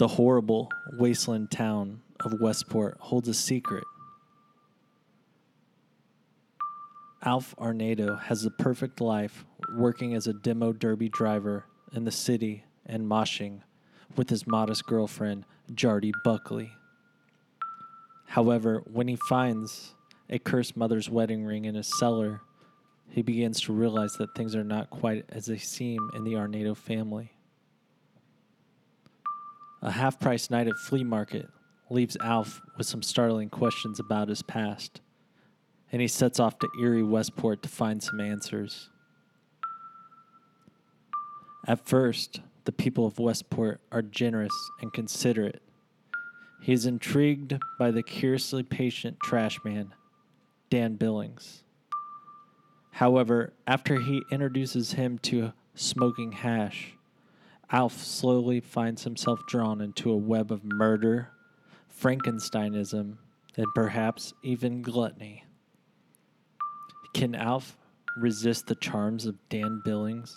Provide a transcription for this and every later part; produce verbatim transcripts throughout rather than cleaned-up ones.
The horrible wasteland town of Westport holds a secret. Alf Arnado has the perfect life working as a demo derby driver in the city and moshing with his modest girlfriend, Jardy Buckley. However, when he finds a cursed mother's wedding ring in his cellar, he begins to realize that things are not quite as they seem in the Arnado family. A half-price night at flea market leaves Alf with some startling questions about his past, and he sets off to eerie Westport to find some answers. At first, the people of Westport are generous and considerate. He is intrigued by the curiously patient trash man, Dan Billings. However, after he introduces him to smoking hash, Alf slowly finds himself drawn into a web of murder, Frankensteinism, and perhaps even gluttony. Can Alf resist the charms of Dan Billings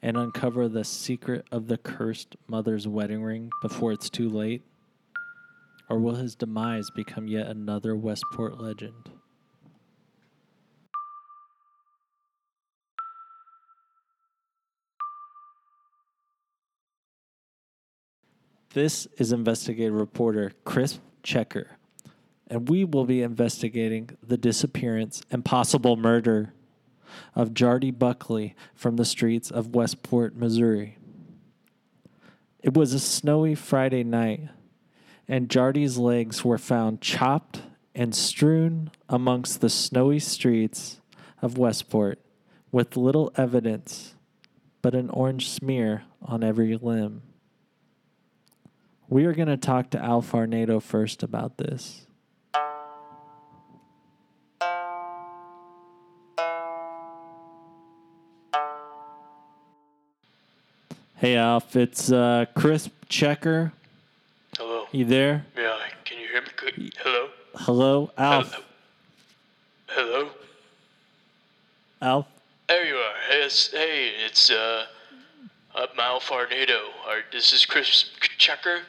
and uncover the secret of the cursed mother's wedding ring before it's too late? Or will his demise become yet another Westport legend? This is investigative reporter Chris Checker, and we will be investigating the disappearance and possible murder of Jardy Buckley from the streets of Westport, Missouri. It was a snowy Friday night, and Jardy's legs were found chopped and strewn amongst the snowy streets of Westport with little evidence but an orange smear on every limb. We are going to talk to Alf Arnado first about this. Hey, Alf, it's uh, Chris Checker. Hello. You there? Yeah, can you hear me good? Hello? Hello, Alf. Hello? Alf? There you are. Hey, it's, hey, it's uh, I'm Alf Arnado. Right, this is Chris Checker.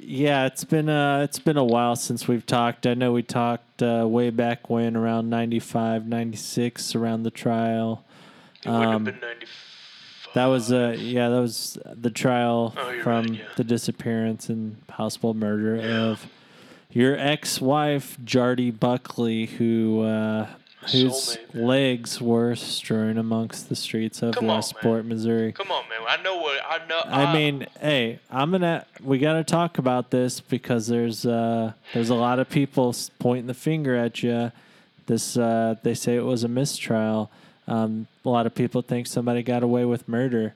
Yeah, it's been, uh, it's been a while since we've talked. I know we talked uh, way back when, around ninety-five, ninety-six, around the trial. It would um, have been ninety-five. That was uh yeah that was the trial oh, from right, yeah. the disappearance and possible murder yeah. of your ex-wife Jardy Buckley, who uh, whose soulmate, legs were strewn amongst the streets of Come Westport, on, Missouri. Come on, man! I know what I know. I, I mean, hey, I'm gonna we gotta talk about this because there's uh there's a lot of people pointing the finger at you. This uh, they say it was a mistrial. Um, a lot of people think somebody got away with murder,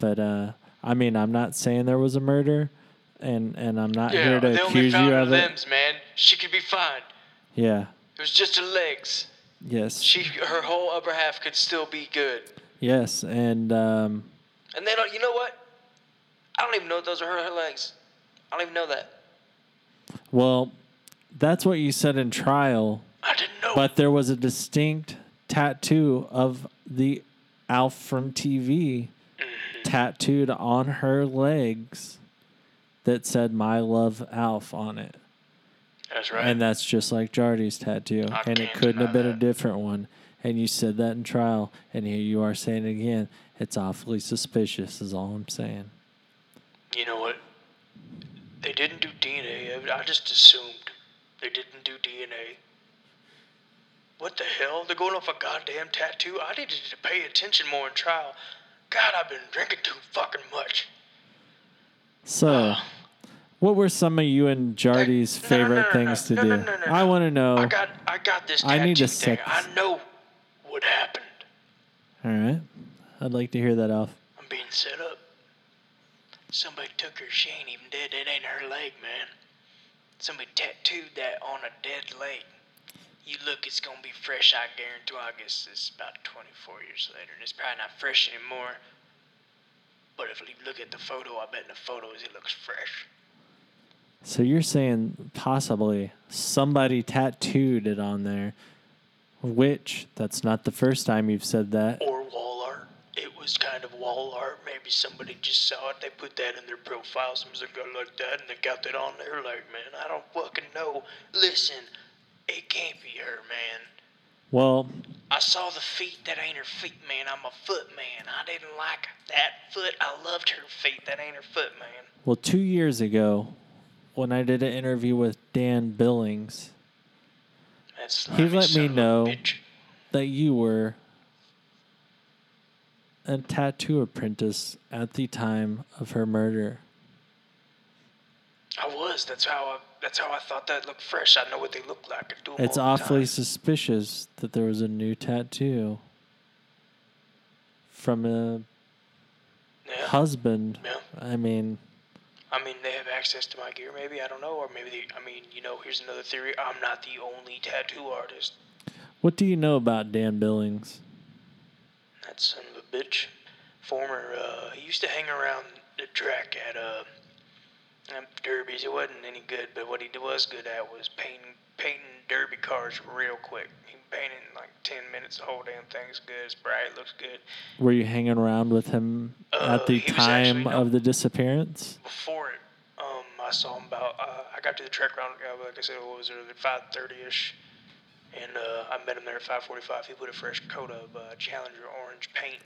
but uh, I mean, I'm not saying there was a murder, and, and I'm not yeah, here to accuse you of it. Limbs, man. She could be fine. Yeah. It was just her legs. Yes. She, her whole upper half could still be good. Yes, and um. And they don't. You know what? I don't even know if those are her, her legs. I don't even know that. Well, that's what you said in trial. I didn't know. But there was a distinct tattoo of the Alf from T V tattooed on her legs that said "My Love Alf" on it. That's right. And that's just like Jardy's tattoo. I and it couldn't have been that. a different one. And you said that in trial, and here you are saying it again. It's awfully suspicious is all I'm saying. You know what? They didn't do D N A. I just assumed they didn't do D N A. What the hell? They're going off a goddamn tattoo? I needed to pay attention more in trial. God, I've been drinking too fucking much. So, uh, what were some of you and Jardy's that, favorite no, no, no, things no, no, to no, do? No, no, no, I want to know. I got, I got this I tattoo need to set thing. This. I know what happened. All right. I'd like to hear that, Alf. I'm being set up. Somebody took her. She ain't even dead. It ain't her leg, man. Somebody tattooed that on a dead leg. You look, it's going to be fresh, I guarantee. I guess it's about twenty-four years later, and it's probably not fresh anymore. But if you look at the photo, I bet in the photos it looks fresh. So you're saying possibly somebody tattooed it on there, which that's not the first time you've said that. Or wall art. It was kind of wall art, maybe maybe somebody just saw it, they put that in their profiles and was looking like that, and they got that on there like, man, I don't fucking know. Listen, it can't be her, man. Well, I saw the feet. That ain't her feet, man. I'm a foot man. I didn't like that foot. I loved her feet. That ain't her foot, man. Well, two years ago, when I did an interview with Dan Billings, That's he let me know that you were a tattoo apprentice at the time of her murder. I was. That's how I. That's how I thought that looked fresh. I know what they look like. I do them it's all the awfully time. Suspicious that there was a new tattoo from a yeah. husband. Yeah. I mean, I mean, they have access to my gear. Maybe I don't know, or maybe they, I mean, you know, here's another theory. I'm not the only tattoo artist. What do you know about Dan Billings? That son of a bitch. Former. Uh, he used to hang around the track at uh. derbies. It wasn't any good, but what he was good at was painting painting derby cars real quick. He painted in like ten minutes. The whole damn thing's good. It's bright. Looks good. Were you hanging around with him uh, at the time actually, no, of the disappearance? Before it. Um, I saw him about, uh, I got to the track round, like I said, what was it, five thirty-ish, and uh, I met him there at five forty-five. He put a fresh coat of uh, Challenger orange paint.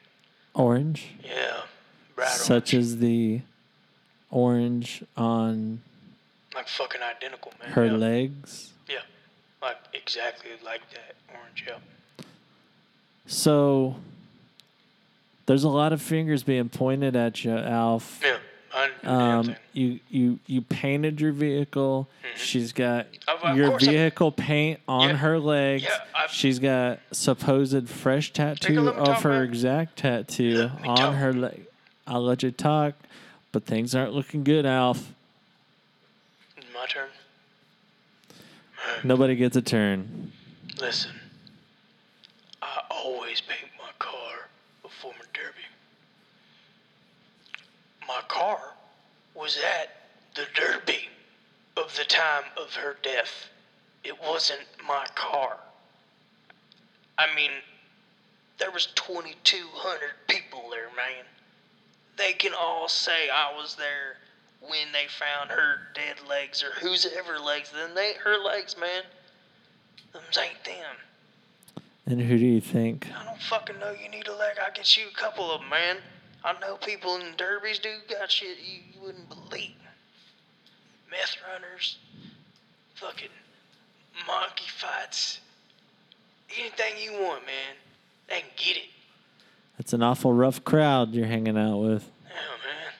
Orange? Yeah. Bright Such orange. As the... Orange on like fucking identical, man. Her yeah. legs. Yeah. Like exactly like that. Orange, yeah. So there's a lot of fingers being pointed at you, Alf. Yeah. Um, you, you you painted your vehicle. Mm-hmm. She's got of, your of vehicle I'm, paint on yeah, her legs. Yeah, I've, She's got supposed fresh tattoo of her exact tattoo on talk. her leg. I'll let you talk. But things aren't looking good, Alf. My turn. Nobody gets a turn. Listen, I always paint my car before my derby. My car was at the derby of the time of her death. It wasn't my car. I mean, there was twenty-two hundred people there, man. They can all say I was there when they found her dead legs or whose ever legs. Then they her legs, man. Them's ain't them. And who do you think? I don't fucking know. You need a leg. I get you a couple of them, man. I know people in derbies do got shit you, you wouldn't believe. Meth runners, fucking monkey fights, anything you want, man. They can get it. It's an awful rough crowd you're hanging out with. Yeah, man.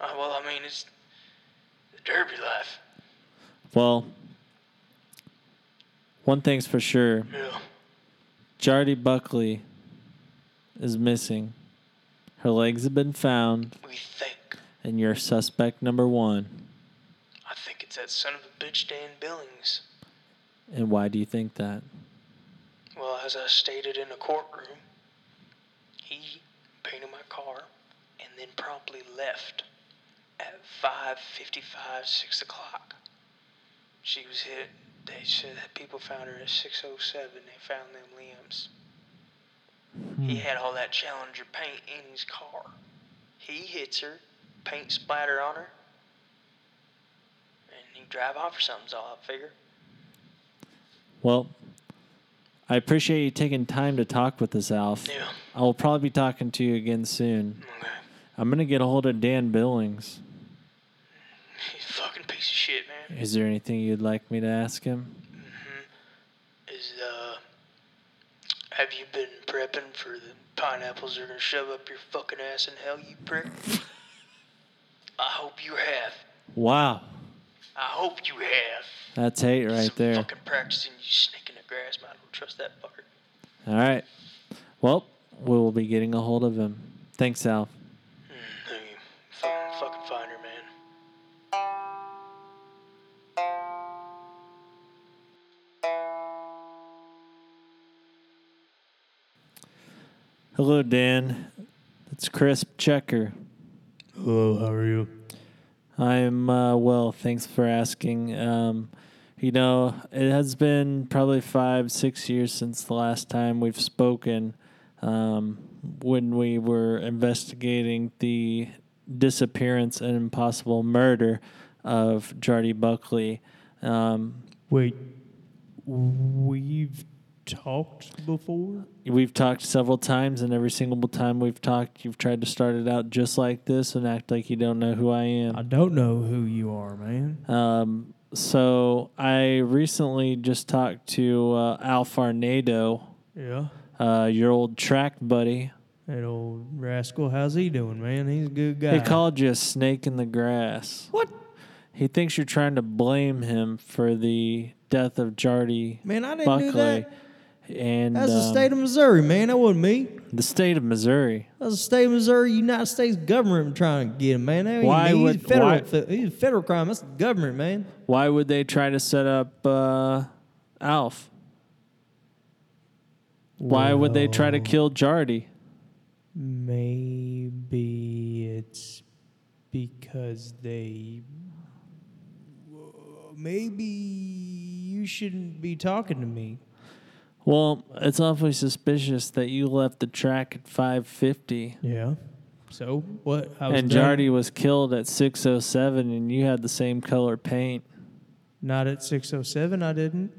Oh, well, I mean, it's the derby life. Well, one thing's for sure. Yeah. Jardy Buckley is missing. Her legs have been found. We think. And you're suspect number one. I think it's that son of a bitch, Dan Billings. And why do you think that? Well, as I stated in the courtroom, he painted my car and then promptly left at five fifty-five, six o'clock. She was hit. They said that people found her at six oh seven. They found them limbs. Hmm. He had all that Challenger paint in his car. He hits her, paint splatter on her, and he drive off or something's all I figure. Well, I appreciate you taking time to talk with us, Alf. Yeah. I will probably be talking to you again soon. Okay. I'm going to get a hold of Dan Billings. He's a fucking piece of shit, man. Is there anything you'd like me to ask him? Mm-hmm. Is, uh... Have you been prepping for the pineapples that are going to shove up your fucking ass in hell, you prick? I hope you have. Wow. I hope you have. That's hate right Some there. Fucking practicing you snake in the grass, man. I don't trust that fucker. All right. Well, we will be getting a hold of him. Thanks, Al. Mm, thank you. Fucking, fucking find her, man. Hello, Dan. It's Chris Checker. Hello, how are you? I'm uh, well, thanks for asking. Um, you know, it has been probably five, six years since the last time we've spoken. Um, when we were investigating the disappearance and possible murder of Jardy Buckley. Um, Wait, we've talked before? We've talked several times, and every single time we've talked, you've tried to start it out just like this and act like you don't know who I am. I don't know who you are, man. Um, so I recently just talked to uh, Alf Arnado. Yeah. Uh, your old track buddy. That old rascal, how's he doing, man? He's a good guy. He called you a snake in the grass. What? He thinks you're trying to blame him for the death of Jardy Man, I didn't Buckley. do that. And, That's um, the state of Missouri, man. That wasn't me. The state of Missouri. That's the state of Missouri. United States government trying to get him, man. That why he, he's, would, federal, why? he's a federal crime. That's the government, man. Why would they try to set up uh, Alf? Why well, would they try to kill Jardy? Maybe it's because they... Maybe you shouldn't be talking to me. Well, it's awfully suspicious that you left the track at five fifty. Yeah. So what? I was and done. Jardy was killed at six oh seven, and you had the same color paint. Not at six oh seven, I didn't.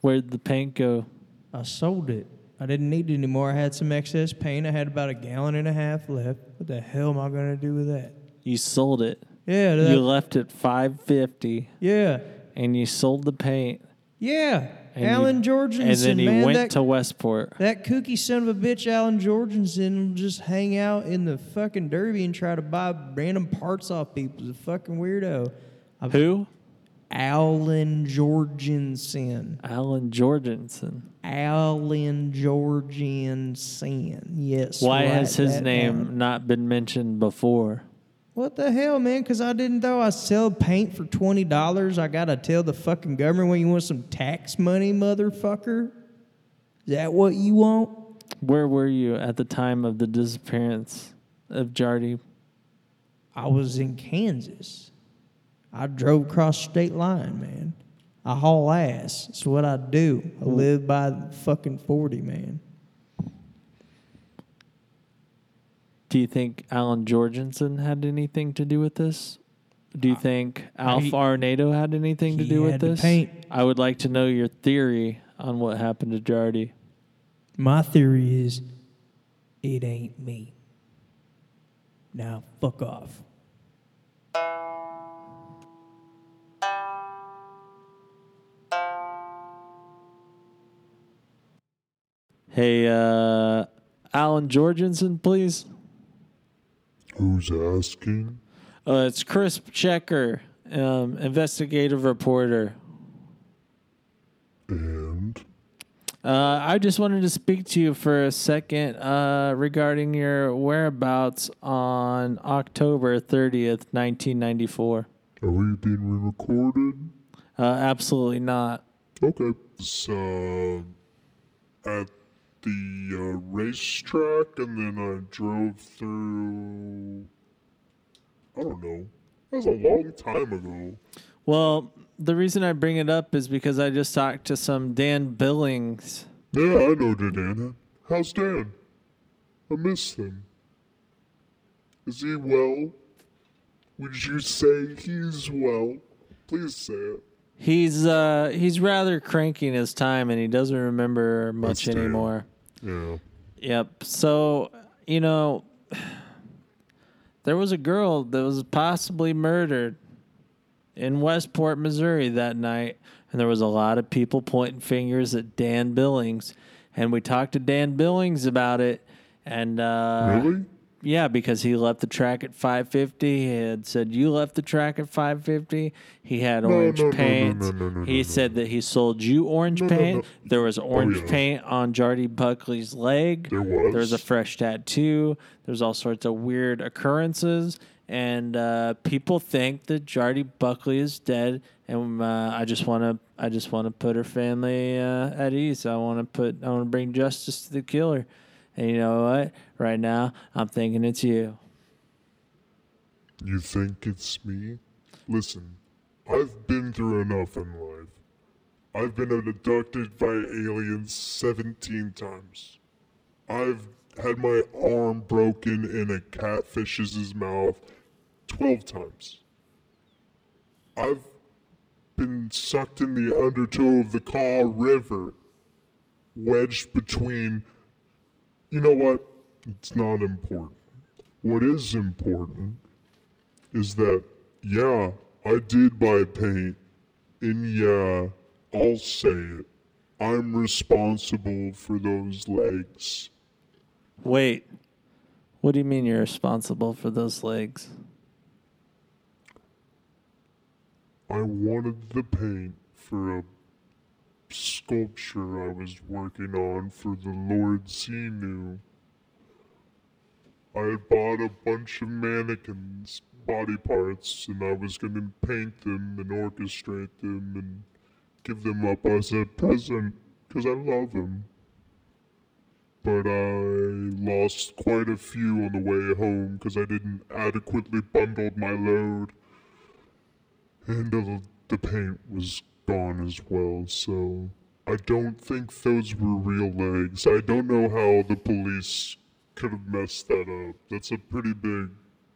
Where'd the paint go? I sold it. I didn't need it anymore. I had some excess paint. I had about a gallon and a half left. What the hell am I going to do with that? You sold it. Yeah. That, you left at five fifty. Yeah. And you sold the paint. Yeah. And Alan you, Jorgensen, And then he man, went that, to Westport. That kooky son of a bitch, Alan Jorgensen, will just hang out in the fucking derby and try to buy random parts off people. He's a fucking weirdo. I've, Who? Alan Jorgensen. Alan Jorgensen. Alan Jorgensen. Yes. Why right, has his name one. not been mentioned before? What the hell, man? Because I didn't know I sell paint for twenty dollars. I got to tell the fucking government when you want some tax money, motherfucker. Is that what you want? Where were you at the time of the disappearance of Jardy? I was in Kansas. I drove across the state line, man. I haul ass. That's what I do. I live by the fucking forty, man. Do you think Alan Jorgensen had anything to do with this? Do you I, think Alf he, Arnado had anything to do with this? Paint. I would like to know your theory on what happened to Jardy. My theory is it ain't me. Now, fuck off. Hey, uh, Alan Jorgensen, please. Who's asking? Uh, it's Chris Checker, um, investigative reporter. And? Uh, I just wanted to speak to you for a second uh, regarding your whereabouts on October thirtieth, nineteen ninety-four. Are we being recorded? Uh, absolutely not. Okay. So, at the uh, racetrack, and then I drove through, I don't know, that was a long time ago. Well, the reason I bring it up is because I just talked to some Dan Billings. Yeah, I know Dan. How's Dan? I miss him. Is he well? Would you say he's well? Please say it. He's uh he's rather cranky in his time, and he doesn't remember much That's anymore. Damn. Yeah. Yep. So, you know, there was a girl that was possibly murdered in Westport, Missouri that night, and there was a lot of people pointing fingers at Dan Billings, and we talked to Dan Billings about it, and uh Really? Yeah, because he left the track at five fifty. He had said, you left the track at five fifty. He had no, orange no, paint. No, no, no, no, no, he no, said no. that he sold you orange no, paint. No, no. There was orange oh, yeah. paint on Jardy Buckley's leg. There was. There was a fresh tattoo. There's all sorts of weird occurrences. And uh, people think that Jardy Buckley is dead. And uh, I just want to I just want to put her family uh, at ease. I want to put I want to bring justice to the killer. And you know what? Right now, I'm thinking it's you. You think it's me? Listen, I've been through enough in life. I've been abducted by aliens seventeen times. I've had my arm broken in a catfish's mouth twelve times. I've been sucked in the undertow of the Kaw River, wedged between, you know what, it's not important. What is important is that, yeah, I did buy paint, and yeah, I'll say it. I'm responsible for those legs. Wait, what do you mean you're responsible for those legs? I wanted the paint for a sculpture I was working on for the Lord Xenu. I had bought a bunch of mannequins, body parts, and I was going to paint them and orchestrate them and give them up as a present, because I love them. But I lost quite a few on the way home because I didn't adequately bundle my load. And uh, the paint was gone as well, so I don't think those were real legs. I don't know how the police could have messed that up. That's a pretty big,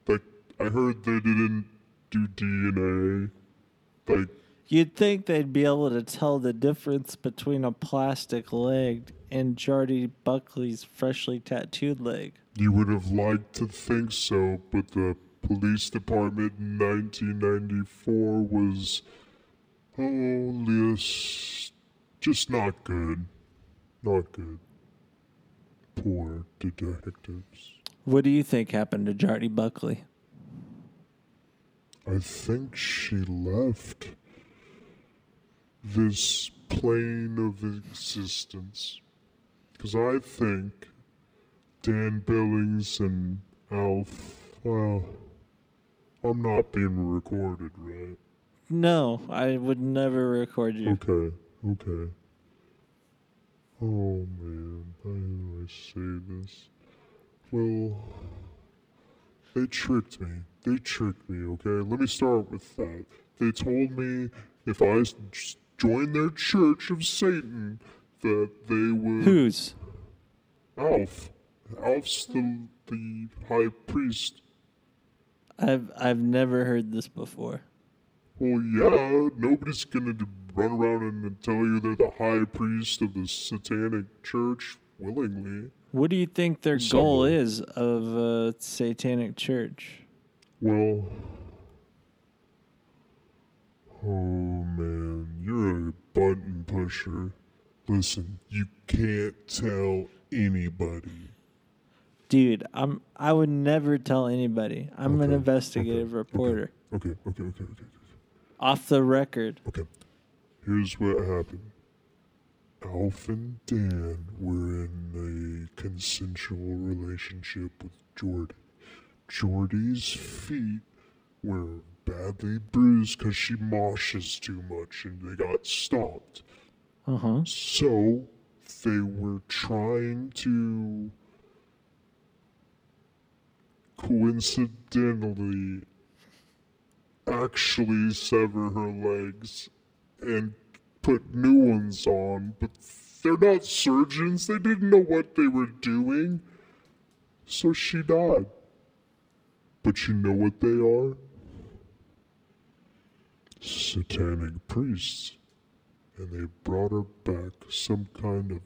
like, I heard they didn't do D N A. Like, you'd think they'd be able to tell the difference between a plastic leg and Jardy Buckley's freshly tattooed leg. You would have liked to think so, but the police department in nineteen ninety-four was, oh, just not good. Not good. Poor detectives. What do you think happened to Jardy Buckley? I think she left this plane of existence. Because I think Dan Billings and Alf, well, I'm not being recorded, right? No, I would never record you. Okay, okay. Oh, man, how do I say this? Well, they tricked me. They tricked me, okay? Let me start with that. They told me if I joined their Church of Satan that they would... Whose? Alf. Alf's the, the high priest. I've I've never heard this before. Well, yeah, nobody's going to run around and tell you they're the high priest of the satanic church willingly. What do you think their so, goal is of a satanic church? Well, oh man, you're a button pusher. Listen, you can't tell anybody. Dude, I'm, I would never tell anybody. I'm okay, an investigative okay, reporter. Okay, okay, okay, okay, okay. Off the record. Okay. Here's what happened. Alf and Dan were in a consensual relationship with Jordy. Jordy's feet were badly bruised because she moshes too much and they got stomped. Uh-huh. So they were trying to... coincidentally actually sever her legs and put new ones on, but they're not surgeons. They didn't know what they were doing, so she died. But you know what they are? Satanic priests. And they brought her back some kind of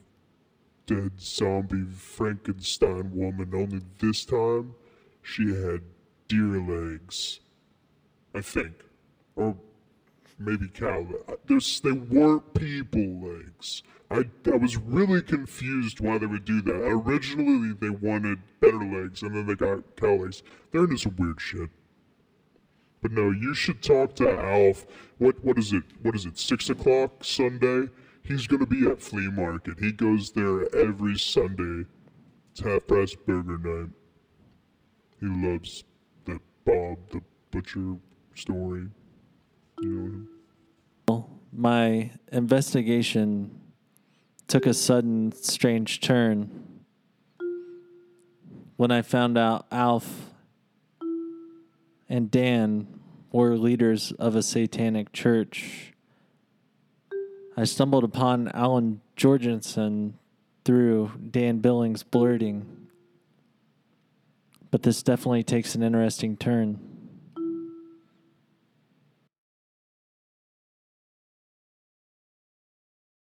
dead zombie Frankenstein woman, only this time she had deer legs, I think, or maybe cow legs. They weren't people legs. I, I was really confused why they would do that. Originally, they wanted better legs, and then they got cow legs. They're into some weird shit. But no, you should talk to Alf. What What is it? What is it, six o'clock Sunday? He's going to be at Flea Market. He goes there every Sunday. It's half-price burger night. He loves that Bob the Butcher story. You know him? Well, my investigation took a sudden, strange turn when I found out Alf and Dan were leaders of a satanic church. I stumbled upon Alan Jorgensen through Dan Billings' blurting but this definitely takes an interesting turn.